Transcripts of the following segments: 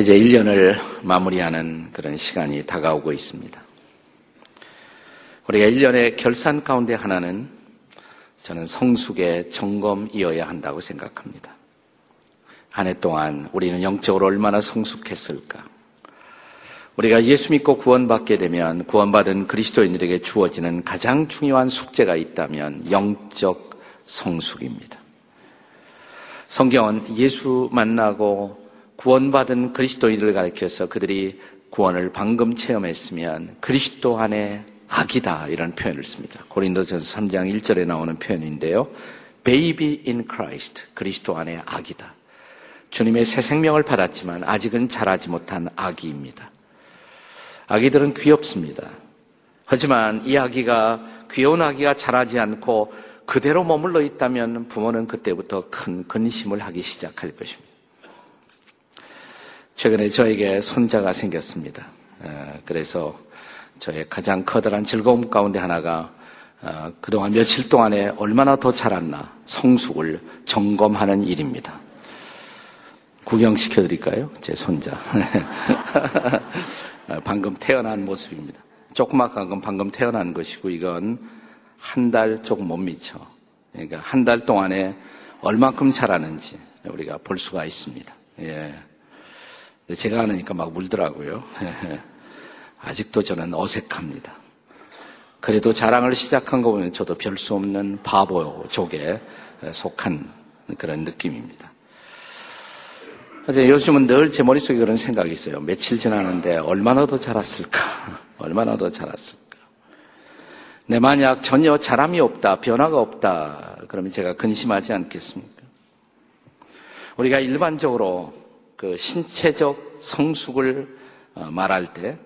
이제 1년을 마무리하는 그런 시간이 다가오고 있습니다. 우리가 1년의 결산 가운데 하나는 저는 성숙의 점검이어야 한다고 생각합니다. 한 해 동안 우리는 영적으로 얼마나 성숙했을까? 우리가 예수 믿고 구원받게 되면 구원받은 그리스도인들에게 주어지는 가장 중요한 숙제가 있다면 영적 성숙입니다. 성경은 예수 만나고 구원받은 그리스도인들을 가리켜서 그들이 구원을 방금 체험했으면 그리스도 안에 아기다 이런 표현을 씁니다. 고린도전서 3장 1절에 나오는 표현인데요. Baby in Christ, 그리스도 안에 아기다. 주님의 새 생명을 받았지만 아직은 자라지 못한 아기입니다. 아기들은 귀엽습니다. 하지만 이 아기가, 귀여운 아기가 자라지 않고 그대로 머물러 있다면 부모는 그때부터 큰 근심을 하기 시작할 것입니다. 최근에 저에게 손자가 생겼습니다. 그래서 저의 가장 커다란 즐거움 가운데 하나가 그동안 며칠 동안에 얼마나 더 자랐나 성숙을 점검하는 일입니다. 구경시켜드릴까요? 제 손자. 방금 태어난 모습입니다. 조그맣게 방금 태어난 것이고 이건 한 달 조금 못 미쳐. 그러니까 한 달 동안에 얼만큼 자라는지 우리가 볼 수가 있습니다. 예. 제가 하니까 막 울더라고요. 아직도 저는 어색합니다. 그래도 자랑을 시작한 거 보면 저도 별 수 없는 바보족에 속한 그런 느낌입니다. 요즘은 늘 제 머릿속에 그런 생각이 있어요. 며칠 지나는데 얼마나 더 자랐을까? 얼마나 더 자랐을까? 내 만약 전혀 자람이 없다, 변화가 없다, 그러면 제가 근심하지 않겠습니까? 우리가 일반적으로 그 신체적 성숙을 말할 때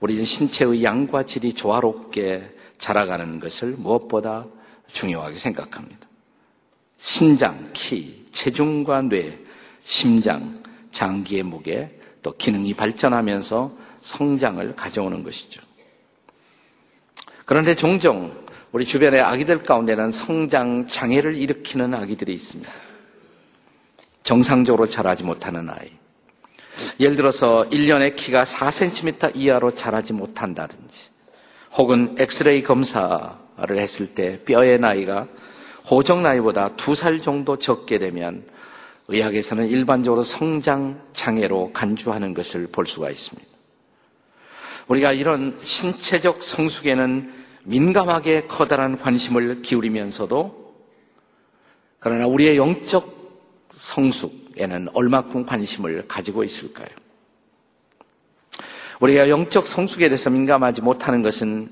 우리는 신체의 양과 질이 조화롭게 자라가는 것을 무엇보다 중요하게 생각합니다. 신장, 키, 체중과 뇌, 심장, 장기의 무게, 또 기능이 발전하면서 성장을 가져오는 것이죠. 그런데 종종 우리 주변의 아기들 가운데는 성장 장애를 일으키는 아기들이 있습니다. 정상적으로 자라지 못하는 아이. 예를 들어서 1년에 키가 4cm 이하로 자라지 못한다든지, 혹은 엑스레이 검사를 했을 때 뼈의 나이가 호적 나이보다 2살 정도 적게 되면 의학에서는 일반적으로 성장 장애로 간주하는 것을 볼 수가 있습니다. 우리가 이런 신체적 성숙에는 민감하게 커다란 관심을 기울이면서도 그러나 우리의 영적 성숙에는 얼마큼 관심을 가지고 있을까요? 우리가 영적 성숙에 대해서 민감하지 못하는 것은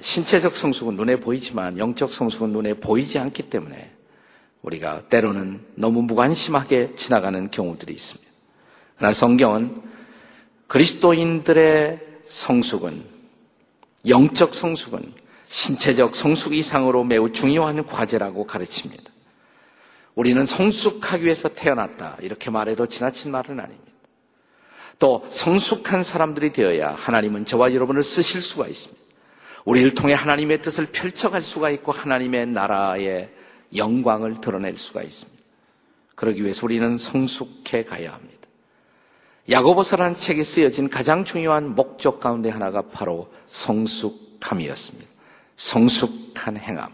신체적 성숙은 눈에 보이지만 영적 성숙은 눈에 보이지 않기 때문에 우리가 때로는 너무 무관심하게 지나가는 경우들이 있습니다. 그러나 성경은 그리스도인들의 성숙은, 영적 성숙은 신체적 성숙 이상으로 매우 중요한 과제라고 가르칩니다. 우리는 성숙하기 위해서 태어났다 이렇게 말해도 지나친 말은 아닙니다. 또 성숙한 사람들이 되어야 하나님은 저와 여러분을 쓰실 수가 있습니다. 우리를 통해 하나님의 뜻을 펼쳐갈 수가 있고 하나님의 나라의 영광을 드러낼 수가 있습니다. 그러기 위해서 우리는 성숙해 가야 합니다. 야고보서라는 책에 쓰여진 가장 중요한 목적 가운데 하나가 바로 성숙함이었습니다. 성숙한 행함,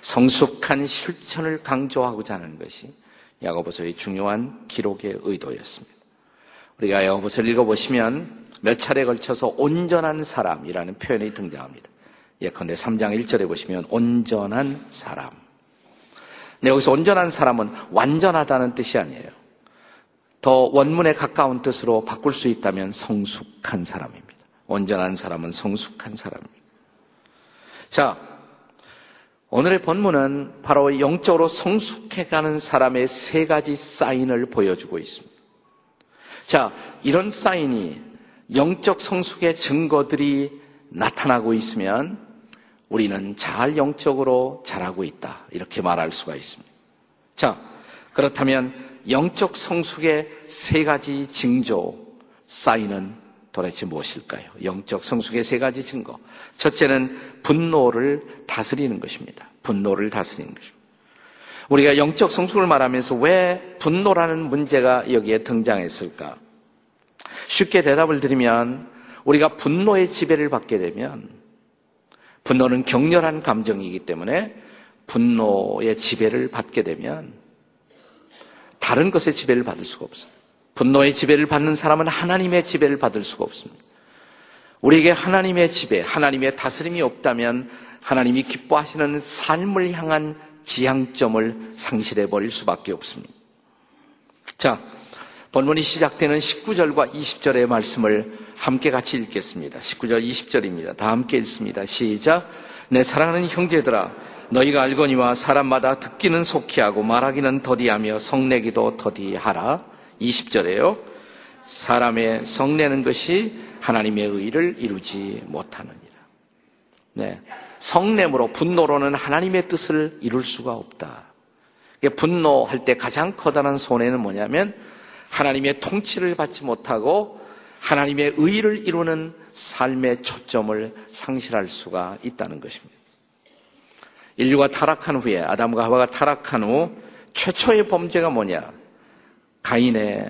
성숙한 실천을 강조하고자 하는 것이 야고보서의 중요한 기록의 의도였습니다. 우리가 야고보서를 읽어보시면 몇 차례에 걸쳐서 온전한 사람이라는 표현이 등장합니다. 예컨대 3장 1절에 보시면 온전한 사람. 근데 여기서 온전한 사람은 완전하다는 뜻이 아니에요. 더 원문에 가까운 뜻으로 바꿀 수 있다면 성숙한 사람입니다. 온전한 사람은 성숙한 사람입니다. 자, 오늘의 본문은 바로 영적으로 성숙해가는 사람의 세 가지 사인을 보여주고 있습니다. 자, 이런 사인이 영적 성숙의 증거들이 나타나고 있으면 우리는 잘 영적으로 자라고 있다 이렇게 말할 수가 있습니다. 자, 그렇다면 영적 성숙의 세 가지 징조, 사인은 도대체 무엇일까요? 영적 성숙의 세 가지 증거. 첫째는 분노를 다스리는 것입니다. 분노를 다스리는 것입니다. 우리가 영적 성숙을 말하면서 왜 분노라는 문제가 여기에 등장했을까? 쉽게 대답을 드리면 우리가 분노의 지배를 받게 되면 분노는 격렬한 감정이기 때문에 분노의 지배를 받게 되면 다른 것의 지배를 받을 수가 없습니다. 분노의 지배를 받는 사람은 하나님의 지배를 받을 수가 없습니다. 우리에게 하나님의 지배, 하나님의 다스림이 없다면 하나님이 기뻐하시는 삶을 향한 지향점을 상실해버릴 수밖에 없습니다. 자, 본문이 시작되는 19절과 20절의 말씀을 함께 같이 읽겠습니다. 19절, 20절입니다. 다 함께 읽습니다. 시작! 내 사랑하는 형제들아, 너희가 알거니와 사람마다 듣기는 속히하고 말하기는 더디하며 성내기도 더디하라. 20절에요. 사람의 성내는 것이 하나님의 의를 이루지 못하느니라. 네, 성냄으로, 분노로는 하나님의 뜻을 이룰 수가 없다. 분노할 때 가장 커다란 손해는 뭐냐면 하나님의 통치를 받지 못하고 하나님의 의를 이루는 삶의 초점을 상실할 수가 있다는 것입니다. 인류가 타락한 후에, 아담과 하와가 타락한 후 최초의 범죄가 뭐냐? 가인의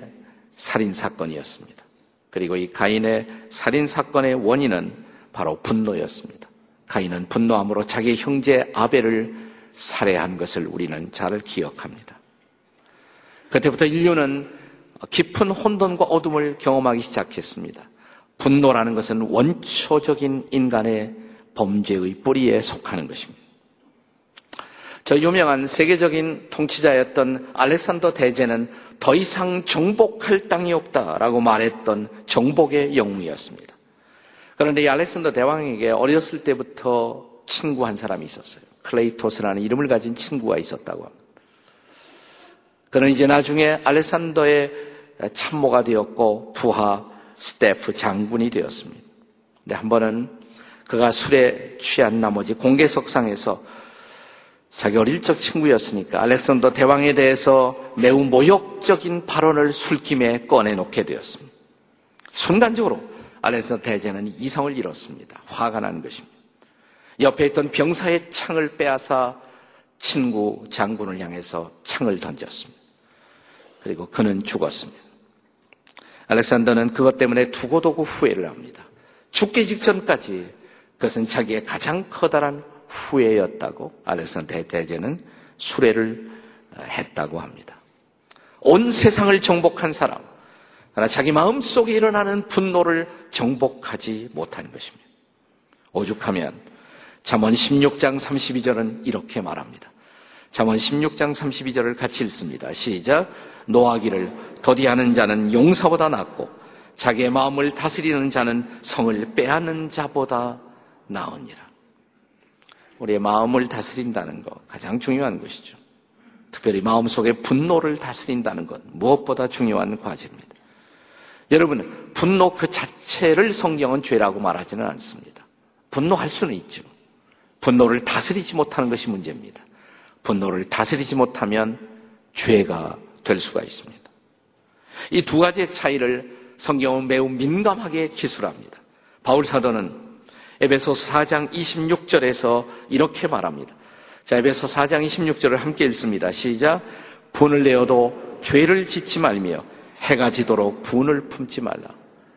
살인사건이었습니다. 그리고 이 가인의 살인사건의 원인은 바로 분노였습니다. 가인은 분노함으로 자기 형제 아벨을 살해한 것을 우리는 잘 기억합니다. 그때부터 인류는 깊은 혼돈과 어둠을 경험하기 시작했습니다. 분노라는 것은 원초적인 인간의 범죄의 뿌리에 속하는 것입니다. 저 유명한 세계적인 통치자였던 알렉산더 대제는 더 이상 정복할 땅이 없다라고 말했던 정복의 영웅이었습니다. 그런데 이 알렉산더 대왕에게 어렸을 때부터 친구 한 사람이 있었어요. 클레이토스라는 이름을 가진 친구가 있었다고 합니다. 그는 이제 나중에 알렉산더의 참모가 되었고 부하 스태프 장군이 되었습니다. 근데 한 번은 그가 술에 취한 나머지 공개석상에서 자기 어릴 적 친구였으니까 알렉산더 대왕에 대해서 매우 모욕적인 발언을 술김에 꺼내놓게 되었습니다. 순간적으로 알렉산더 대제는 이성을 잃었습니다. 화가 난 것입니다. 옆에 있던 병사의 창을 빼앗아 친구 장군을 향해서 창을 던졌습니다. 그리고 그는 죽었습니다. 알렉산더는 그것 때문에 두고두고 후회를 합니다. 죽기 직전까지 그것은 자기의 가장 커다란 후회였다고 알렉산더 대제는 수레를 했다고 합니다. 온 세상을 정복한 사람, 그러나 자기 마음속에 일어나는 분노를 정복하지 못한 것입니다. 오죽하면 잠언 16장 32절은 이렇게 말합니다. 잠언 16장 32절을 같이 읽습니다. 시작! 노하기를 더디하는 자는 용사보다 낫고 자기의 마음을 다스리는 자는 성을 빼앗는 자보다 나으니라. 우리의 마음을 다스린다는 것, 가장 중요한 것이죠. 특별히 마음속에 분노를 다스린다는 것, 무엇보다 중요한 과제입니다. 여러분, 분노 그 자체를 성경은 죄라고 말하지는 않습니다. 분노할 수는 있죠. 분노를 다스리지 못하는 것이 문제입니다. 분노를 다스리지 못하면 죄가 될 수가 있습니다. 이 두 가지의 차이를 성경은 매우 민감하게 기술합니다. 바울사도는 에베소서 4장 26절에서 이렇게 말합니다. 자, 에베소서 4장 26절을 함께 읽습니다. 시작! 분을 내어도 죄를 짓지 말며 해가 지도록 분을 품지 말라.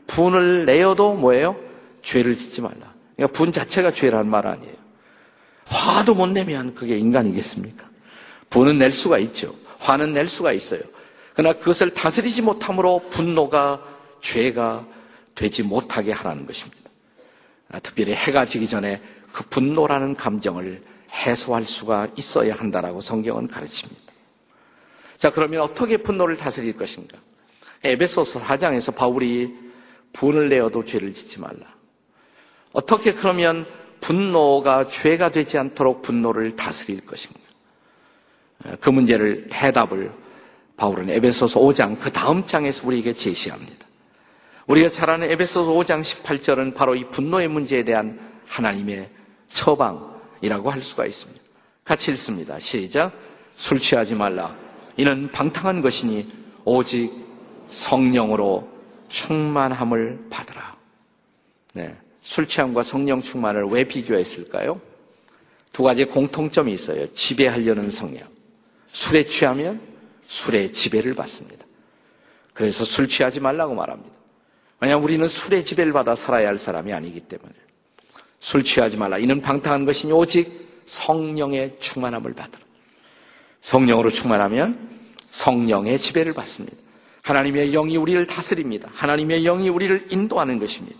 분을 내어도 뭐예요? 죄를 짓지 말라. 그러니까 분 자체가 죄라는 말 아니에요. 화도 못 내면 그게 인간이겠습니까? 분은 낼 수가 있죠. 화는 낼 수가 있어요. 그러나 그것을 다스리지 못함으로 분노가 죄가 되지 못하게 하라는 것입니다. 특별히 해가 지기 전에 그 분노라는 감정을 해소할 수가 있어야 한다라고 성경은 가르칩니다. 자, 그러면 어떻게 분노를 다스릴 것인가? 에베소서 4장에서 바울이 분을 내어도 죄를 짓지 말라. 어떻게 그러면 분노가 죄가 되지 않도록 분노를 다스릴 것인가? 그 문제를, 해답을 바울은 에베소서 5장 그 다음 장에서 우리에게 제시합니다. 우리가 잘 아는 에베소서 5장 18절은 바로 이 분노의 문제에 대한 하나님의 처방이라고 할 수가 있습니다. 같이 읽습니다. 시작! 술 취하지 말라. 이는 방탕한 것이니 오직 성령으로 충만함을 받으라. 네, 술 취함과 성령 충만을 왜 비교했을까요? 두 가지 공통점이 있어요. 지배하려는 성향. 술에 취하면 술의 지배를 받습니다. 그래서 술 취하지 말라고 말합니다. 왜냐하면 우리는 술의 지배를 받아 살아야 할 사람이 아니기 때문에. 술 취하지 말라. 이는 방탕한 것이니 오직 성령의 충만함을 받으라. 성령으로 충만하면 성령의 지배를 받습니다. 하나님의 영이 우리를 다스립니다. 하나님의 영이 우리를 인도하는 것입니다.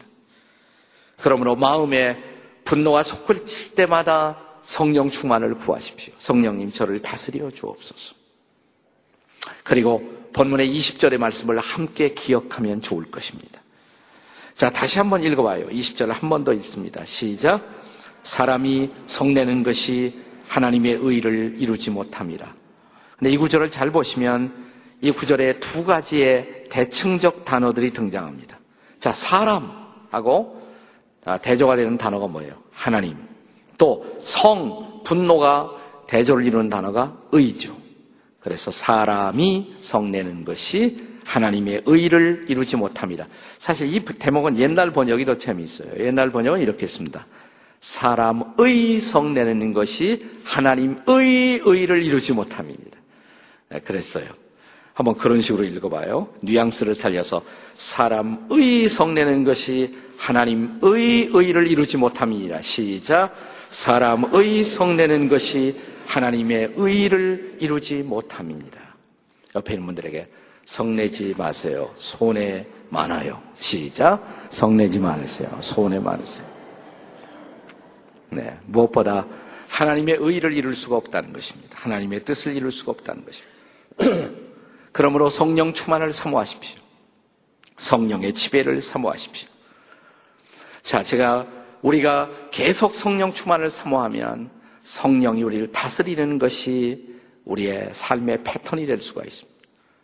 그러므로 마음에 분노가 솟구칠 때마다 성령 충만을 구하십시오. 성령님 저를 다스려 주옵소서. 그리고 본문의 20절의 말씀을 함께 기억하면 좋을 것입니다. 자, 다시 한번 읽어봐요. 20절을 한 번 더 읽습니다. 시작. 사람이 성내는 것이 하나님의 의를 이루지 못함이라. 근데 이 구절을 잘 보시면 이 구절에 두 가지의 대칭적 단어들이 등장합니다. 자, 사람하고 대조가 되는 단어가 뭐예요? 하나님. 또 성, 분노가 대조를 이루는 단어가 의죠. 그래서 사람이 성내는 것이 하나님의 의를 이루지 못합니다. 사실 이 대목은 옛날 번역이 더 재미있어요. 옛날 번역은 이렇게 했습니다. 사람의 성내는 것이 하나님의 의를 이루지 못함입니다. 그랬어요. 한번 그런 식으로 읽어봐요. 뉘앙스를 살려서 사람의 성내는 것이 하나님의 의를 이루지 못함이니라. 시작. 사람의 성내는 것이 하나님의 의를 이루지 못함이니라. 옆에 있는 분들에게 성내지 마세요. 손해 많아요. 시작. 성내지 마세요. 손해 많으세요. 네, 무엇보다 하나님의 의를 이룰 수가 없다는 것입니다. 하나님의 뜻을 이룰 수가 없다는 것입니다. 그러므로 성령 충만을 사모하십시오. 성령의 지배를 사모하십시오. 자, 우리가 계속 성령 충만을 사모하면 성령이 우리를 다스리는 것이 우리의 삶의 패턴이 될 수가 있습니다.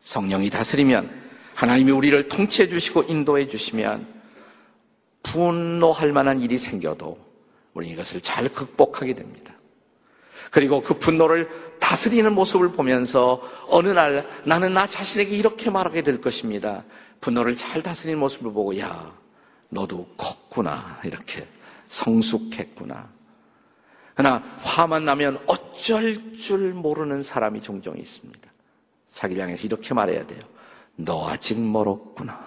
성령이 다스리면, 하나님이 우리를 통치해 주시고 인도해 주시면 분노할 만한 일이 생겨도 우리는 이것을 잘 극복하게 됩니다. 그리고 그 분노를 다스리는 모습을 보면서 어느 날 나는 나 자신에게 이렇게 말하게 될 것입니다. 분노를 잘 다스리는 모습을 보고 야, 너도 컸구나. 이렇게 성숙했구나. 그러나 화만 나면 어쩔 줄 모르는 사람이 종종 있습니다. 자기를 향해서 이렇게 말해야 돼요. 너 아직 멀었구나.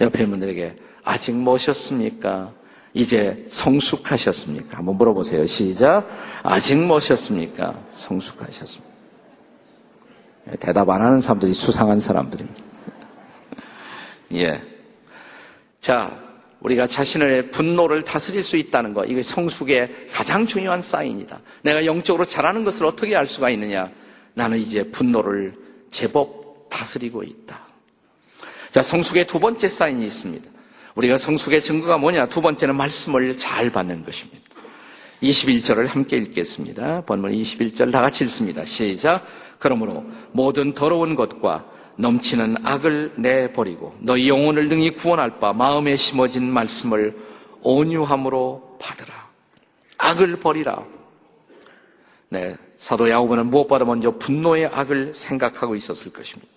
옆에 있는 분들에게 아직 멀었습니까? 이제 성숙하셨습니까? 한번 물어보세요. 시작. 아직 뭐셨습니까? 성숙하셨습니까? 대답 안 하는 사람들이 수상한 사람들입니다. 예. 자, 우리가 자신의 분노를 다스릴 수 있다는 것, 이게 성숙의 가장 중요한 사인이다. 내가 영적으로 잘하는 것을 어떻게 알 수가 있느냐? 나는 이제 분노를 제법 다스리고 있다. 자, 성숙의 두 번째 사인이 있습니다. 우리가 성숙의 증거가 뭐냐? 두 번째는 말씀을 잘 받는 것입니다. 21절을 함께 읽겠습니다. 본문 21절 다 같이 읽습니다. 시작. 그러므로 모든 더러운 것과 넘치는 악을 내버리고 너희 영혼을 능히 구원할 바 마음에 심어진 말씀을 온유함으로 받으라. 악을 버리라. 네, 사도 야고보는 무엇보다 먼저 분노의 악을 생각하고 있었을 것입니다.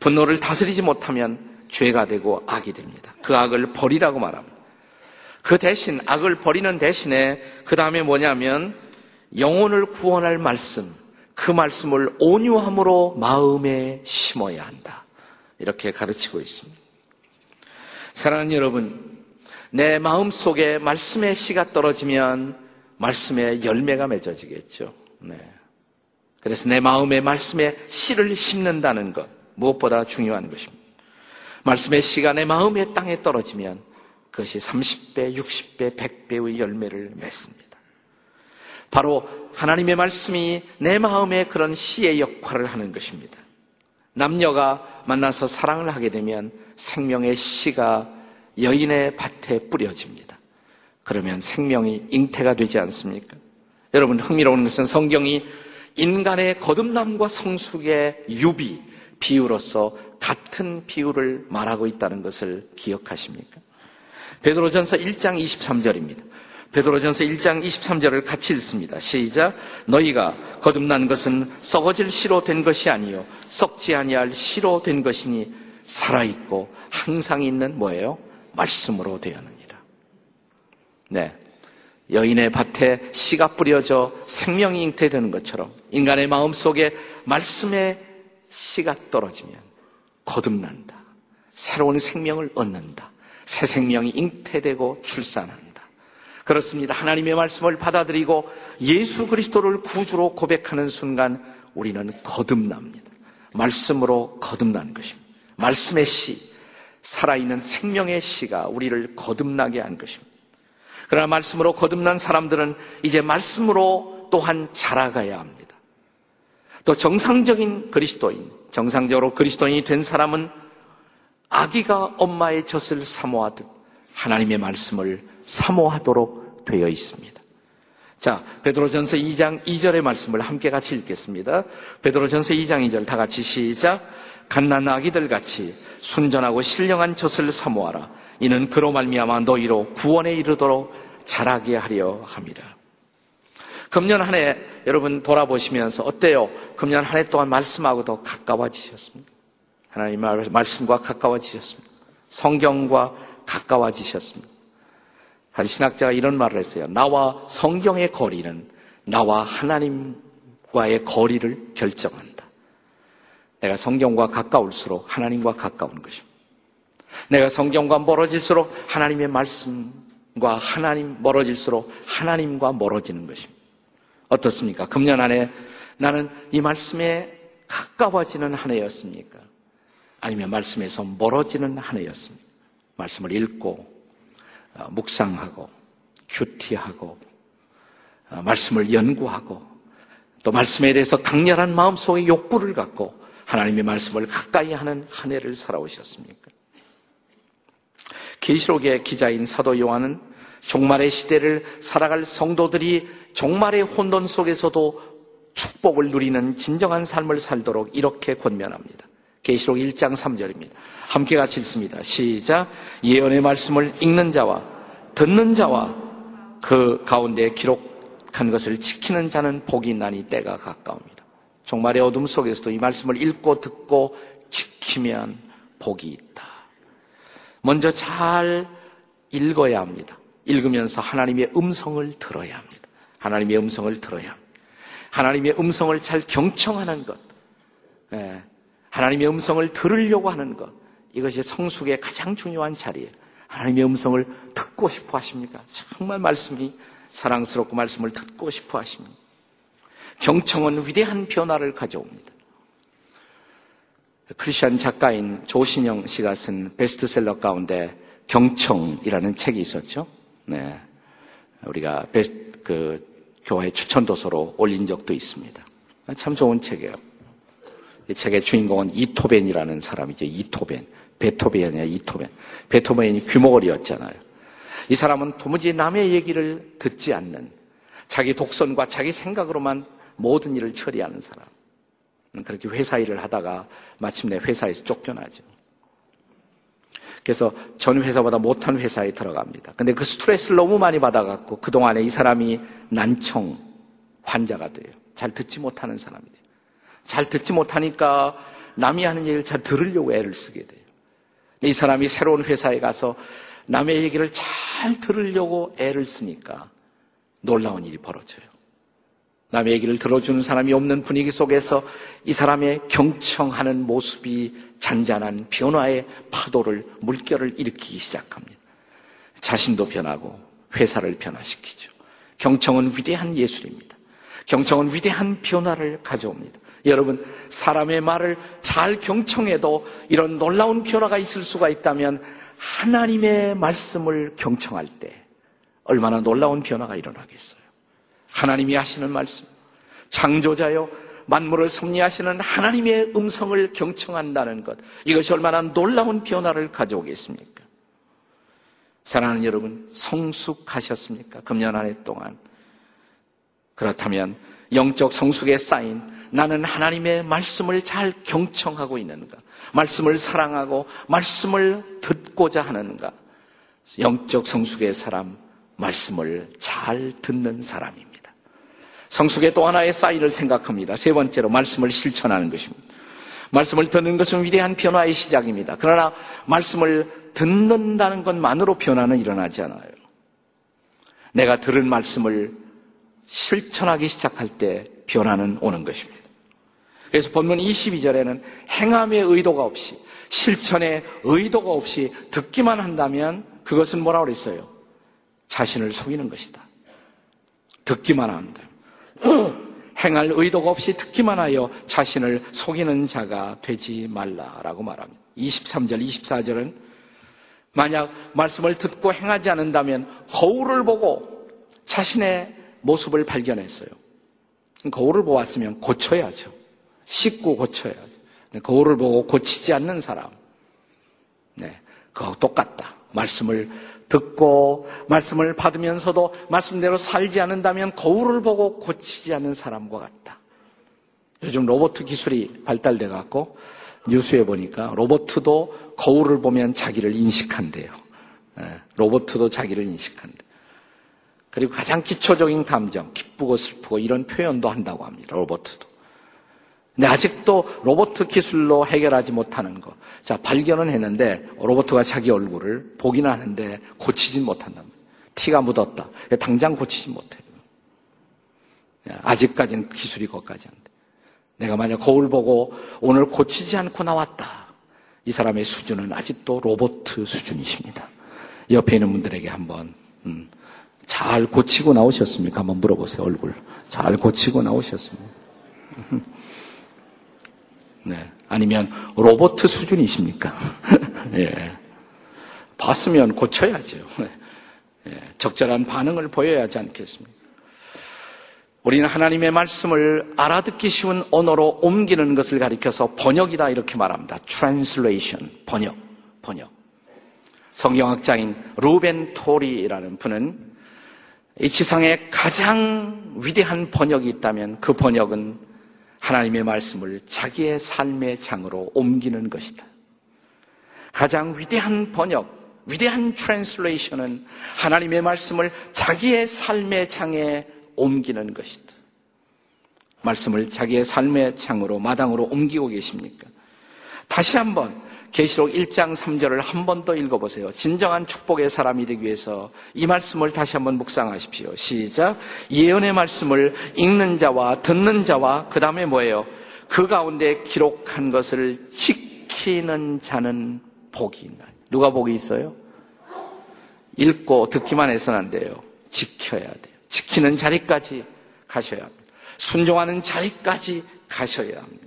분노를 다스리지 못하면 죄가 되고 악이 됩니다. 그 악을 버리라고 말합니다. 그 대신 악을 버리는 대신에 그 다음에 뭐냐면 영혼을 구원할 말씀, 그 말씀을 온유함으로 마음에 심어야 한다. 이렇게 가르치고 있습니다. 사랑하는 여러분, 내 마음속에 말씀의 씨가 떨어지면 말씀의 열매가 맺어지겠죠. 네. 그래서 내 마음에 말씀의 씨를 심는다는 것, 무엇보다 중요한 것입니다. 말씀의 시간에 마음의 땅에 떨어지면 그것이 30배, 60배, 100배의 열매를 맺습니다. 바로 하나님의 말씀이 내 마음에 그런 씨의 역할을 하는 것입니다. 남녀가 만나서 사랑을 하게 되면 생명의 씨가 여인의 밭에 뿌려집니다. 그러면 생명이 잉태가 되지 않습니까? 여러분, 흥미로운 것은 성경이 인간의 거듭남과 성숙의 유비, 비유로서 같은 비유를 말하고 있다는 것을 기억하십니까? 베드로전서 1장 23절입니다. 베드로전서 1장 23절을 같이 읽습니다. 시작. 너희가 거듭난 것은 썩어질 씨로 된 것이 아니요 썩지 아니할 씨로 된 것이니 살아있고 항상 있는 뭐예요? 말씀으로 되었느니라. 네, 여인의 밭에 씨가 뿌려져 생명이 잉태되는 것처럼 인간의 마음속에 말씀의 씨가 떨어지면 거듭난다. 새로운 생명을 얻는다. 새 생명이 잉태되고 출산한다. 그렇습니다. 하나님의 말씀을 받아들이고 예수 그리스도를 구주로 고백하는 순간 우리는 거듭납니다. 말씀으로 거듭난 것입니다. 말씀의 씨, 살아있는 생명의 씨가 우리를 거듭나게 한 것입니다. 그러나 말씀으로 거듭난 사람들은 이제 말씀으로 또한 자라가야 합니다. 또 정상적인 그리스도인, 정상적으로 그리스도인이 된 사람은 아기가 엄마의 젖을 사모하듯 하나님의 말씀을 사모하도록 되어 있습니다. 자, 베드로전서 2장 2절의 말씀을 함께 같이 읽겠습니다. 베드로전서 2장 2절 다 같이 시작. 갓난 아기들 같이 순전하고 신령한 젖을 사모하라. 이는 그로 말미암아 너희로 구원에 이르도록 자라게 하려 함이라. 금년 한 해 여러분 돌아보시면서 어때요? 금년 한 해 동안 말씀하고 더 가까워지셨습니다. 하나님의 말씀과 가까워지셨습니다. 성경과 가까워지셨습니다. 한 신학자가 이런 말을 했어요. 나와 성경의 거리는 나와 하나님과의 거리를 결정한다. 내가 성경과 가까울수록 하나님과 가까운 것입니다. 내가 성경과 멀어질수록 하나님의 말씀과 멀어질수록 하나님과 멀어지는 것입니다. 어떻습니까? 금년 한 해 나는 이 말씀에 가까워지는 한 해였습니까? 아니면 말씀에서 멀어지는 한 해였습니까? 말씀을 읽고 묵상하고 큐티하고 말씀을 연구하고 또 말씀에 대해서 강렬한 마음속의 욕구를 갖고 하나님의 말씀을 가까이 하는 한 해를 살아오셨습니까? 계시록의 기자인 사도 요한은 종말의 시대를 살아갈 성도들이 종말의 혼돈 속에서도 축복을 누리는 진정한 삶을 살도록 이렇게 권면합니다. 계시록 1장 3절입니다. 함께 같이 읽습니다. 시작. 예언의 말씀을 읽는 자와 듣는 자와 그 가운데 기록한 것을 지키는 자는 복이 있나니 때가 가까웁니다. 종말의 어둠 속에서도 이 말씀을 읽고 듣고 지키면 복이 있다. 먼저 잘 읽어야 합니다. 읽으면서 하나님의 음성을 들어야 합니다. 하나님의 음성을 들어야 합니다. 하나님의 음성을 잘 경청하는 것. 예. 하나님의 음성을 들으려고 하는 것, 이것이 성숙의 가장 중요한 자리예요. 하나님의 음성을 듣고 싶어 하십니까? 정말 말씀이 사랑스럽고 말씀을 듣고 싶어 하십니다. 경청은 위대한 변화를 가져옵니다. 크리스천 작가인 조신영 씨가 쓴 베스트셀러 가운데 경청이라는 책이 있었죠. 네, 우리가 교회 추천도서로 올린 적도 있습니다. 참 좋은 책이에요. 이 책의 주인공은 이토벤이라는 사람이죠. 이토벤. 베토벤이야, 이토벤. 베토벤이 귀머거리였잖아요. 이 사람은 도무지 남의 얘기를 듣지 않는, 자기 독선과 자기 생각으로만 모든 일을 처리하는 사람. 그렇게 회사 일을 하다가 마침내 회사에서 쫓겨나죠. 그래서 전 회사보다 못한 회사에 들어갑니다. 근데 그 스트레스를 너무 많이 받아갖고 그동안에 이 사람이 난청 환자가 돼요. 잘 듣지 못하는 사람이 돼요. 잘 듣지 못하니까 남이 하는 얘기를 잘 들으려고 애를 쓰게 돼요. 이 사람이 새로운 회사에 가서 남의 얘기를 잘 들으려고 애를 쓰니까 놀라운 일이 벌어져요. 남의 얘기를 들어주는 사람이 없는 분위기 속에서 이 사람의 경청하는 모습이 잔잔한 변화의 파도를, 물결을 일으키기 시작합니다. 자신도 변하고 회사를 변화시키죠. 경청은 위대한 예술입니다. 경청은 위대한 변화를 가져옵니다. 여러분, 사람의 말을 잘 경청해도 이런 놀라운 변화가 있을 수가 있다면 하나님의 말씀을 경청할 때 얼마나 놀라운 변화가 일어나겠어요. 하나님이 하시는 말씀, 창조자여 만물을 섭리하시는 하나님의 음성을 경청한다는 것, 이것이 얼마나 놀라운 변화를 가져오겠습니까? 사랑하는 여러분, 성숙하셨습니까? 금년 한 해 동안. 그렇다면 영적 성숙에 쌓인 나는 하나님의 말씀을 잘 경청하고 있는가? 말씀을 사랑하고 말씀을 듣고자 하는가? 영적 성숙의 사람, 말씀을 잘 듣는 사람입니다. 성숙의 또 하나의 사인을 생각합니다. 세 번째로 말씀을 실천하는 것입니다. 말씀을 듣는 것은 위대한 변화의 시작입니다. 그러나 말씀을 듣는다는 것만으로 변화는 일어나지 않아요. 내가 들은 말씀을 실천하기 시작할 때 변화는 오는 것입니다. 그래서 본문 22절에는 행함의 의도가 없이 실천에 의도가 없이 듣기만 한다면 그것은 뭐라고 그랬어요? 자신을 속이는 것이다. 듣기만 한다. 행할 의도가 없이 듣기만 하여 자신을 속이는 자가 되지 말라라고 말합니다. 23절, 24절은 만약 말씀을 듣고 행하지 않는다면 거울을 보고 자신의 모습을 발견했어요. 거울을 보았으면 고쳐야죠. 씻고 고쳐야죠. 거울을 보고 고치지 않는 사람, 네, 그거 똑같다. 말씀을 듣고 말씀을 받으면서도 말씀대로 살지 않는다면 거울을 보고 고치지 않는 사람과 같다. 요즘 로봇 기술이 발달돼 갖고 뉴스에 보니까 로봇도 거울을 보면 자기를 인식한대요. 네, 로봇도 자기를 인식한대. 그리고 가장 기초적인 감정, 기쁘고 슬프고 이런 표현도 한다고 합니다. 로봇도. 근데 아직도 로봇 기술로 해결하지 못하는 거. 자, 발견은 했는데 로봇가 자기 얼굴을 보긴 하는데 고치진 못한단 말이에요. 티가 묻었다. 당장 고치지 못해요. 아직까지는 기술이 거기까지 안 돼. 내가 만약 거울 보고 오늘 고치지 않고 나왔다. 이 사람의 수준은 아직도 로봇 수준이십니다. 옆에 있는 분들에게 한번 잘 고치고 나오셨습니까? 한번 물어보세요. 얼굴. 잘 고치고 나오셨습니까? 네. 아니면 로봇 수준이십니까? 예. 봤으면 고쳐야죠. 예. 적절한 반응을 보여야 하지 않겠습니까? 우리는 하나님의 말씀을 알아듣기 쉬운 언어로 옮기는 것을 가리켜서 번역이다 이렇게 말합니다. Translation, 번역. 성경학자인 루벤 토리라는 분은 이 지상에 가장 위대한 번역이 있다면 그 번역은 하나님의 말씀을 자기의 삶의 장으로 옮기는 것이다. 가장 위대한 번역, 위대한 트랜슬레이션은 하나님의 말씀을 자기의 삶의 장에 옮기는 것이다. 말씀을 자기의 삶의 장으로, 마당으로 옮기고 계십니까? 다시 한번 계시록 1장 3절을 한 번 더 읽어보세요. 진정한 축복의 사람이 되기 위해서 이 말씀을 다시 한번 묵상하십시오. 시작. 예언의 말씀을 읽는 자와 듣는 자와 그 다음에 뭐예요? 그 가운데 기록한 것을 지키는 자는 복이 있나요? 누가 복이 있어요? 읽고 듣기만 해서는 안 돼요. 지켜야 돼요. 지키는 자리까지 가셔야 합니다. 순종하는 자리까지 가셔야 합니다.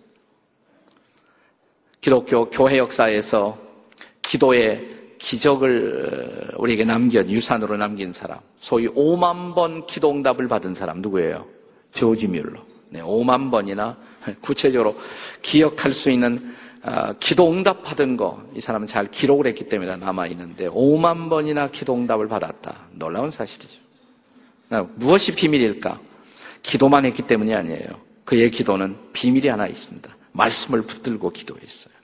기독교 교회 역사에서 기도의 기적을 우리에게 남긴, 유산으로 남긴 사람, 소위 5만 번 기도 응답을 받은 사람 누구예요? 조지 뮬러. 네, 5만 번이나 구체적으로 기억할 수 있는 기도 응답 받은 거, 이 사람은 잘 기록을 했기 때문에 남아있는데 5만 번이나 기도 응답을 받았다. 놀라운 사실이죠. 무엇이 비밀일까? 기도만 했기 때문이 아니에요. 그의 기도는 비밀이 하나 있습니다. 말씀을 붙들고 기도했어요.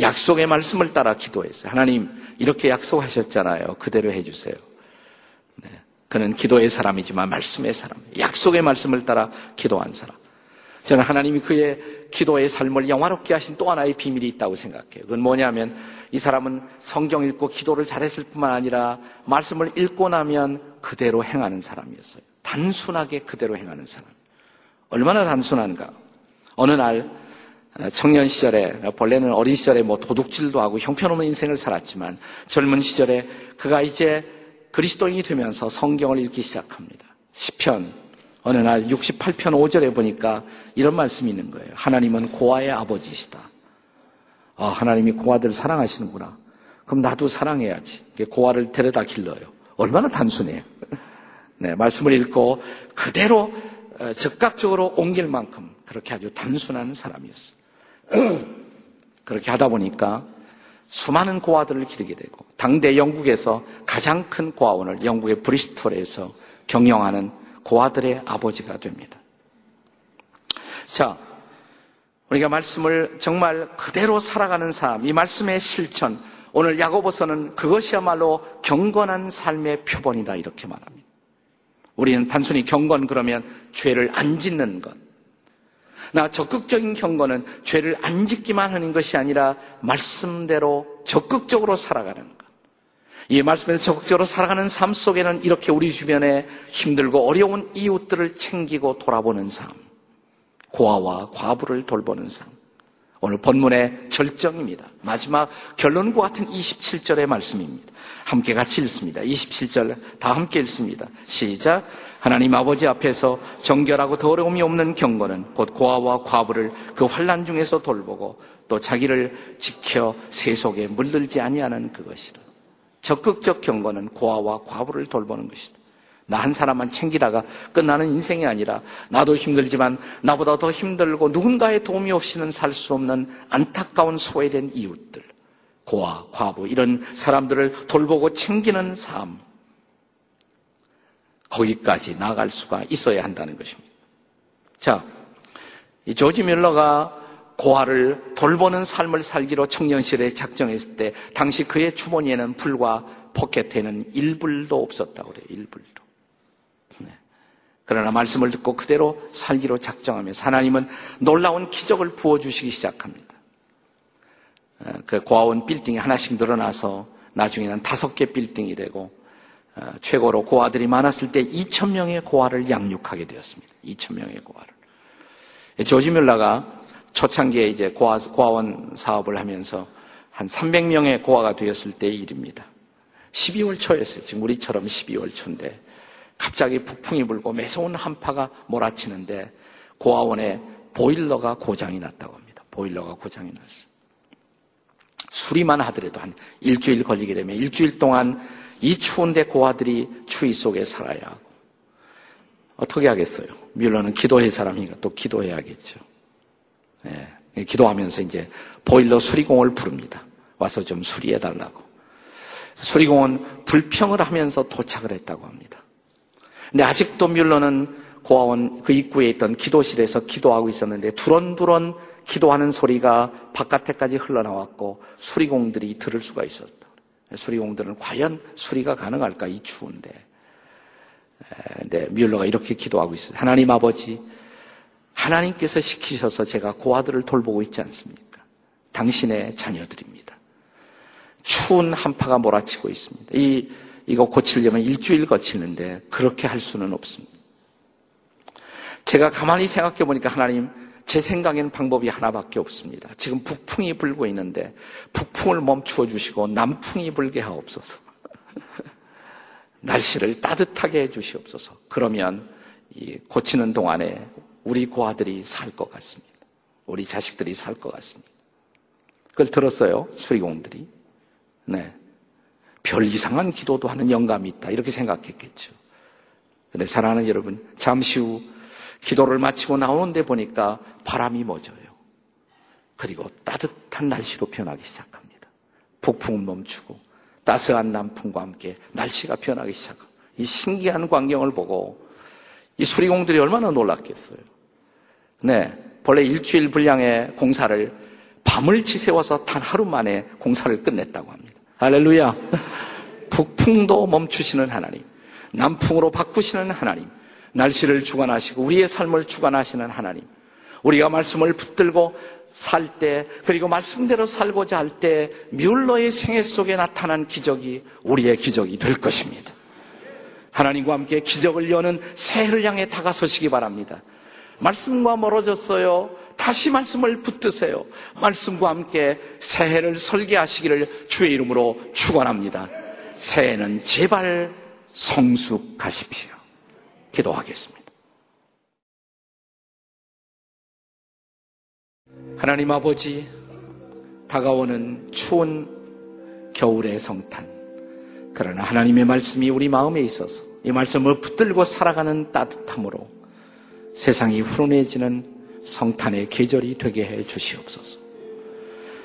약속의 말씀을 따라 기도했어요. 하나님, 이렇게 약속하셨잖아요. 그대로 해주세요. 네. 그는 기도의 사람이지만 말씀의 사람, 약속의 말씀을 따라 기도한 사람. 저는 하나님이 그의 기도의 삶을 영화롭게 하신 또 하나의 비밀이 있다고 생각해요. 그건 뭐냐면 이 사람은 성경 읽고 기도를 잘했을 뿐만 아니라 말씀을 읽고 나면 그대로 행하는 사람이었어요. 단순하게 그대로 행하는 사람. 얼마나 단순한가. 어느 날 청년 시절에, 본래는 어린 시절에 뭐 도둑질도 하고 형편없는 인생을 살았지만 젊은 시절에 그가 이제 그리스도인이 되면서 성경을 읽기 시작합니다. 시편, 어느 날 68편 5절에 보니까 이런 말씀이 있는 거예요. 하나님은 고아의 아버지시다. 아, 하나님이 고아들을 사랑하시는구나. 그럼 나도 사랑해야지. 고아를 데려다 길러요. 얼마나 단순해요. 네, 말씀을 읽고 그대로 즉각적으로 옮길 만큼 그렇게 아주 단순한 사람이었어요. 그렇게 하다 보니까 수많은 고아들을 기르게 되고 당대 영국에서 가장 큰 고아원을 영국의 브리스톨에서 경영하는 고아들의 아버지가 됩니다. 자, 우리가 말씀을 정말 그대로 살아가는 삶, 이 말씀의 실천, 오늘 야고보서는 그것이야말로 경건한 삶의 표본이다 이렇게 말합니다. 우리는 단순히 경건 그러면 죄를 안 짓는 것, 나 적극적인 경건은 죄를 안 짓기만 하는 것이 아니라 말씀대로 적극적으로 살아가는 것. 이 말씀대로 적극적으로 살아가는 삶 속에는 이렇게 우리 주변에 힘들고 어려운 이웃들을 챙기고 돌아보는 삶, 고아와 과부를 돌보는 삶, 오늘 본문의 절정입니다. 마지막 결론과 같은 27절의 말씀입니다. 함께 같이 읽습니다. 27절 다 함께 읽습니다. 시작. 하나님 아버지 앞에서 정결하고 더러움이 없는 경건은 곧 고아와 과부를 그 환난 중에서 돌보고 또 자기를 지켜 세속에 물들지 아니하는 그것이라. 적극적 경건은 고아와 과부를 돌보는 것이다. 나 한 사람만 챙기다가 끝나는 인생이 아니라 나도 힘들지만 나보다 더 힘들고 누군가의 도움이 없이는 살 수 없는 안타까운 소외된 이웃들, 고아, 과부 이런 사람들을 돌보고 챙기는 삶, 거기까지 나아갈 수가 있어야 한다는 것입니다. 자, 이 조지 밀러가 고아를 돌보는 삶을 살기로 청년시대에 작정했을 때 당시 그의 주머니에는 불과 포켓에는 1불도 없었다고 그래요. 1불도. 그러나 말씀을 듣고 그대로 살기로 작정하면서 하나님은 놀라운 기적을 부어주시기 시작합니다. 그 고아원 빌딩이 하나씩 늘어나서 나중에는 5개 빌딩이 되고 최고로 고아들이 많았을 때 2,000명의 고아를 양육하게 되었습니다. 2,000명의 고아를. 조지 뮬러가 초창기에 이제 고아원 사업을 하면서 한 300명의 고아가 되었을 때의 일입니다. 12월 초였어요. 지금 우리처럼 12월 초인데 갑자기 북풍이 불고 매서운 한파가 몰아치는데 고아원에 보일러가 고장이 났다고 합니다. 보일러가 고장이 났어요. 수리만 하더라도 한 일주일 걸리게 되면 일주일 동안 이 추운데 고아들이 추위 속에 살아야 하고 어떻게 하겠어요? 뮬러는 기도의 사람이니까 또 기도해야겠죠. 예, 기도하면서 이제 보일러 수리공을 부릅니다. 와서 좀 수리해달라고. 수리공은 불평을 하면서 도착을 했다고 합니다. 근데 아직도 뮬러는 고아원 그 입구에 있던 기도실에서 기도하고 있었는데 두런두런 기도하는 소리가 바깥에까지 흘러나왔고 수리공들이 들을 수가 있었다. 수리공들은 과연 수리가 가능할까? 이 추운데. 근데 뮬러가 이렇게 기도하고 있어요. 하나님 아버지, 하나님께서 시키셔서 제가 고아들을 돌보고 있지 않습니까? 당신의 자녀들입니다. 추운 한파가 몰아치고 있습니다. 이거 고치려면 일주일 거치는데 그렇게 할 수는 없습니다. 제가 가만히 생각해 보니까 하나님, 제 생각에는 방법이 하나밖에 없습니다. 지금 북풍이 불고 있는데 북풍을 멈추어 주시고 남풍이 불게 하옵소서. 날씨를 따뜻하게 해 주시옵소서. 그러면 이 고치는 동안에 우리 고아들이 살 것 같습니다. 우리 자식들이 살 것 같습니다. 그걸 들었어요. 수리공들이. 네. 별 이상한 기도도 하는 영감이 있다. 이렇게 생각했겠죠. 그런데 사랑하는 여러분, 잠시 후 기도를 마치고 나오는데 보니까 바람이 멎어요. 그리고 따뜻한 날씨로 변하기 시작합니다. 북풍은 멈추고 따스한 남풍과 함께 날씨가 변하기 시작합니다. 이 신기한 광경을 보고 이 수리공들이 얼마나 놀랐겠어요. 네, 본래 일주일 분량의 공사를 밤을 치새워서 단 하루 만에 공사를 끝냈다고 합니다. 할렐루야. 북풍도 멈추시는 하나님, 남풍으로 바꾸시는 하나님, 날씨를 주관하시고 우리의 삶을 주관하시는 하나님, 우리가 말씀을 붙들고 살 때, 그리고 말씀대로 살고자 할 때 뮬러의 생애 속에 나타난 기적이 우리의 기적이 될 것입니다. 하나님과 함께 기적을 여는 새해를 향해 다가서시기 바랍니다. 말씀과 멀어졌어요. 다시 말씀을 붙드세요. 말씀과 함께 새해를 설계하시기를 주의 이름으로 축원합니다. 새해는 제발 성숙하십시오. 기도하겠습니다. 하나님 아버지, 다가오는 추운 겨울의 성탄, 그러나 하나님의 말씀이 우리 마음에 있어서 이 말씀을 붙들고 살아가는 따뜻함으로 세상이 훈훈해지는 성탄의 계절이 되게 해 주시옵소서.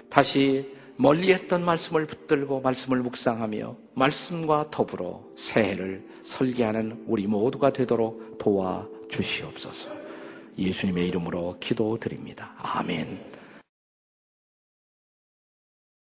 다시 멀리했던 말씀을 붙들고 말씀을 묵상하며 말씀과 더불어 새해를 설계하는 우리 모두가 되도록 도와주시옵소서. 예수님의 이름으로 기도드립니다. 아멘.